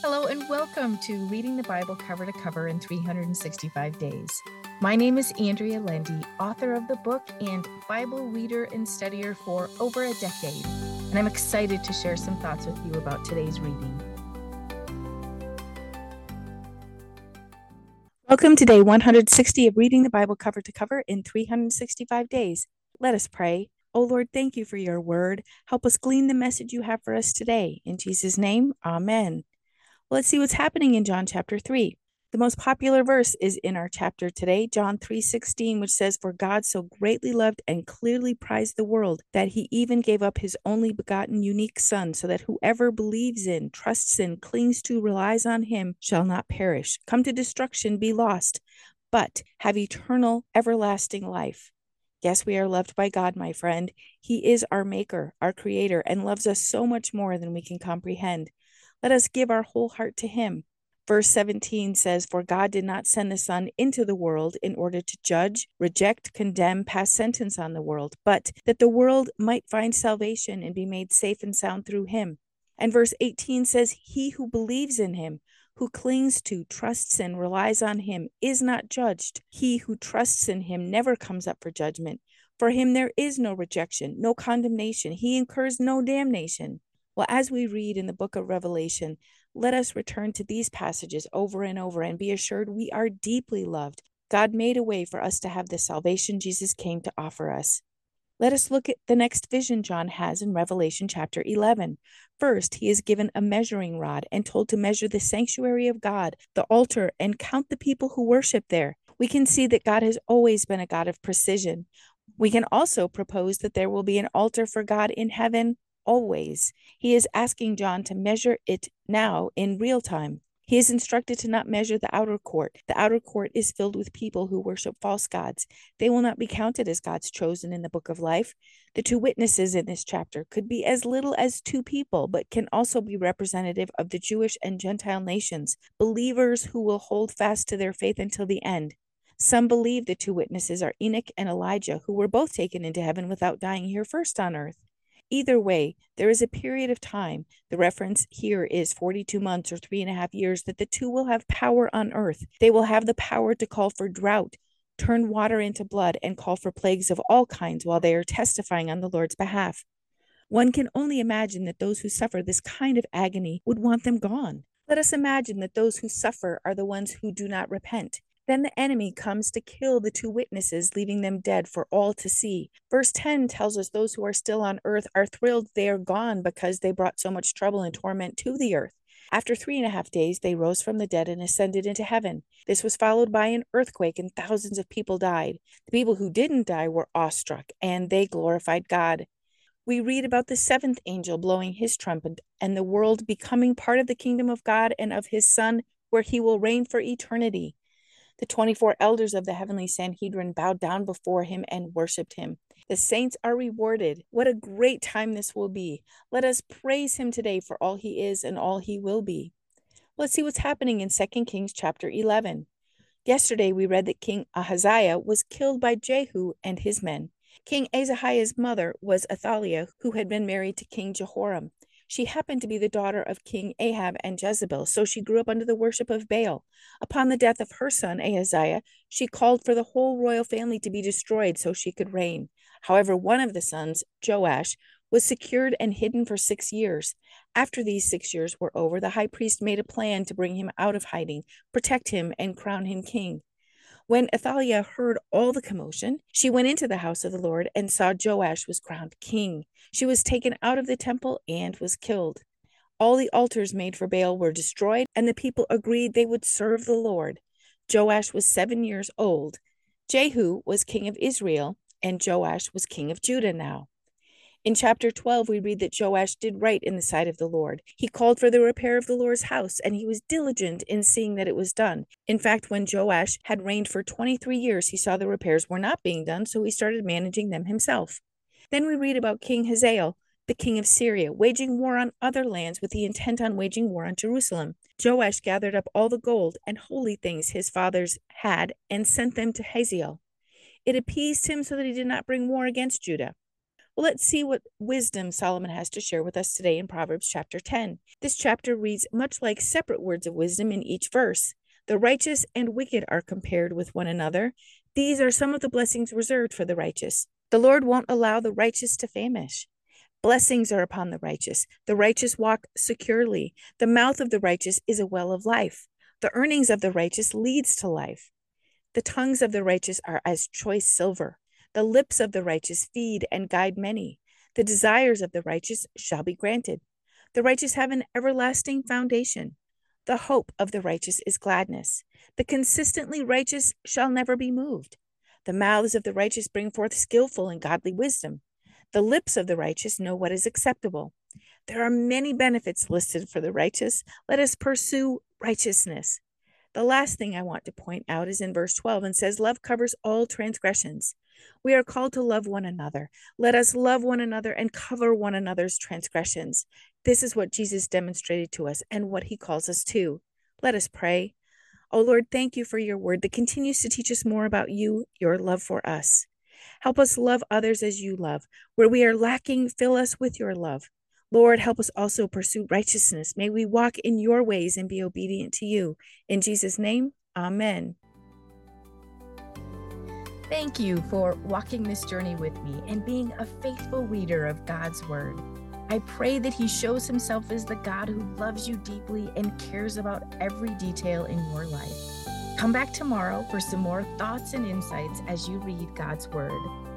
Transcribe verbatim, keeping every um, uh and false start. Hello and welcome to Reading the Bible Cover to Cover in three hundred sixty-five Days. My name is Andrea Lendy, author of the book and Bible reader and studier for over a decade, and I'm excited to share some thoughts with you about today's reading. Welcome to day one hundred sixty of Reading the Bible Cover to Cover in three hundred sixty-five Days. Let us pray. Oh Lord, thank you for your word. Help us glean the message you have for us today. In Jesus' name, amen. Well, let's see what's happening in John chapter three. The most popular verse is in our chapter today, John three sixteen, which says, "For God so greatly loved and clearly prized the world that he even gave up his only begotten unique son, so that whoever believes in, trusts in, clings to, relies on him shall not perish, come to destruction, be lost, but have eternal, everlasting life." Yes, we are loved by God, my friend. He is our maker, our creator, and loves us so much more than we can comprehend. Let us give our whole heart to him. Verse seventeen says, "For God did not send the Son into the world in order to judge, reject, condemn, pass sentence on the world, but that the world might find salvation and be made safe and sound through him." And verse eighteen says, "He who believes in him, who clings to, trusts in, relies on him, is not judged. He who trusts in him never comes up for judgment. For him there is no rejection, no condemnation. He incurs no damnation." Well, as we read in the book of Revelation, let us return to these passages over and over and be assured we are deeply loved. God made a way for us to have the salvation Jesus came to offer us. Let us look at the next vision John has in Revelation chapter eleven. First, he is given a measuring rod and told to measure the sanctuary of God, the altar, and count the people who worship there. We can see that God has always been a God of precision. We can also propose that there will be an altar for God in heaven always. He is asking John to measure it now in real time. He is instructed to not measure the outer court. The outer court is filled with people who worship false gods. They will not be counted as God's chosen in the book of life. The two witnesses in this chapter could be as little as two people, but can also be representative of the Jewish and Gentile nations, believers who will hold fast to their faith until the end. Some believe the two witnesses are Enoch and Elijah, who were both taken into heaven without dying here first on earth. Either way, there is a period of time, the reference here is forty-two months or three and a half years, that the two will have power on earth. They will have the power to call for drought, turn water into blood, and call for plagues of all kinds while they are testifying on the Lord's behalf. One can only imagine that those who suffer this kind of agony would want them gone. Let us imagine that those who suffer are the ones who do not repent. Then the enemy comes to kill the two witnesses, leaving them dead for all to see. Verse ten tells us those who are still on earth are thrilled they are gone because they brought so much trouble and torment to the earth. After three and a half days, they rose from the dead and ascended into heaven. This was followed by an earthquake and thousands of people died. The people who didn't die were awestruck and they glorified God. We read about the seventh angel blowing his trumpet and the world becoming part of the kingdom of God and of his Son, where he will reign for eternity. The twenty-four elders of the heavenly Sanhedrin bowed down before him and worshiped him. The saints are rewarded. What a great time this will be. Let us praise him today for all he is and all he will be. Let's see what's happening in Second Kings chapter eleven. Yesterday we read that King Ahaziah was killed by Jehu and his men. King Ahaziah's mother was Athaliah, who had been married to King Jehoram. She happened to be the daughter of King Ahab and Jezebel, so she grew up under the worship of Baal. Upon the death of her son Ahaziah, she called for the whole royal family to be destroyed so she could reign. However, one of the sons, Joash, was secured and hidden for six years. After these six years were over, the high priest made a plan to bring him out of hiding, protect him, and crown him king. When Athaliah heard all the commotion, she went into the house of the Lord and saw Joash was crowned king. She was taken out of the temple and was killed. All the altars made for Baal were destroyed, and the people agreed they would serve the Lord. Joash was seven years old. Jehu was king of Israel, and Joash was king of Judah now. In chapter twelve, we read that Joash did right in the sight of the Lord. He called for the repair of the Lord's house, and he was diligent in seeing that it was done. In fact, when Joash had reigned for twenty-three years, he saw the repairs were not being done, so he started managing them himself. Then we read about King Hazael, the king of Syria, waging war on other lands with the intent on waging war on Jerusalem. Joash gathered up all the gold and holy things his fathers had and sent them to Hazael. It appeased him so that he did not bring war against Judah. Well, let's see what wisdom Solomon has to share with us today in Proverbs chapter ten. This chapter reads much like separate words of wisdom in each verse. The righteous and wicked are compared with one another. These are some of the blessings reserved for the righteous. The Lord won't allow the righteous to famish. Blessings are upon the righteous. The righteous walk securely. The mouth of the righteous is a well of life. The earnings of the righteous leads to life. The tongues of the righteous are as choice silver. The lips of the righteous feed and guide many. The desires of the righteous shall be granted. The righteous have an everlasting foundation. The hope of the righteous is gladness. The consistently righteous shall never be moved. The mouths of the righteous bring forth skillful and godly wisdom. The lips of the righteous know what is acceptable. There are many benefits listed for the righteous. Let us pursue righteousness. The last thing I want to point out is in verse twelve and says, love covers all transgressions. We are called to love one another. Let us love one another and cover one another's transgressions. This is what Jesus demonstrated to us and what he calls us to. Let us pray. Oh Lord, thank you for your word that continues to teach us more about you, your love for us. Help us love others as you love. Where we are lacking, fill us with your love. Lord, help us also pursue righteousness. May we walk in your ways and be obedient to you. In Jesus' name, amen. Thank you for walking this journey with me and being a faithful reader of God's Word. I pray that He shows Himself as the God who loves you deeply and cares about every detail in your life. Come back tomorrow for some more thoughts and insights as you read God's Word.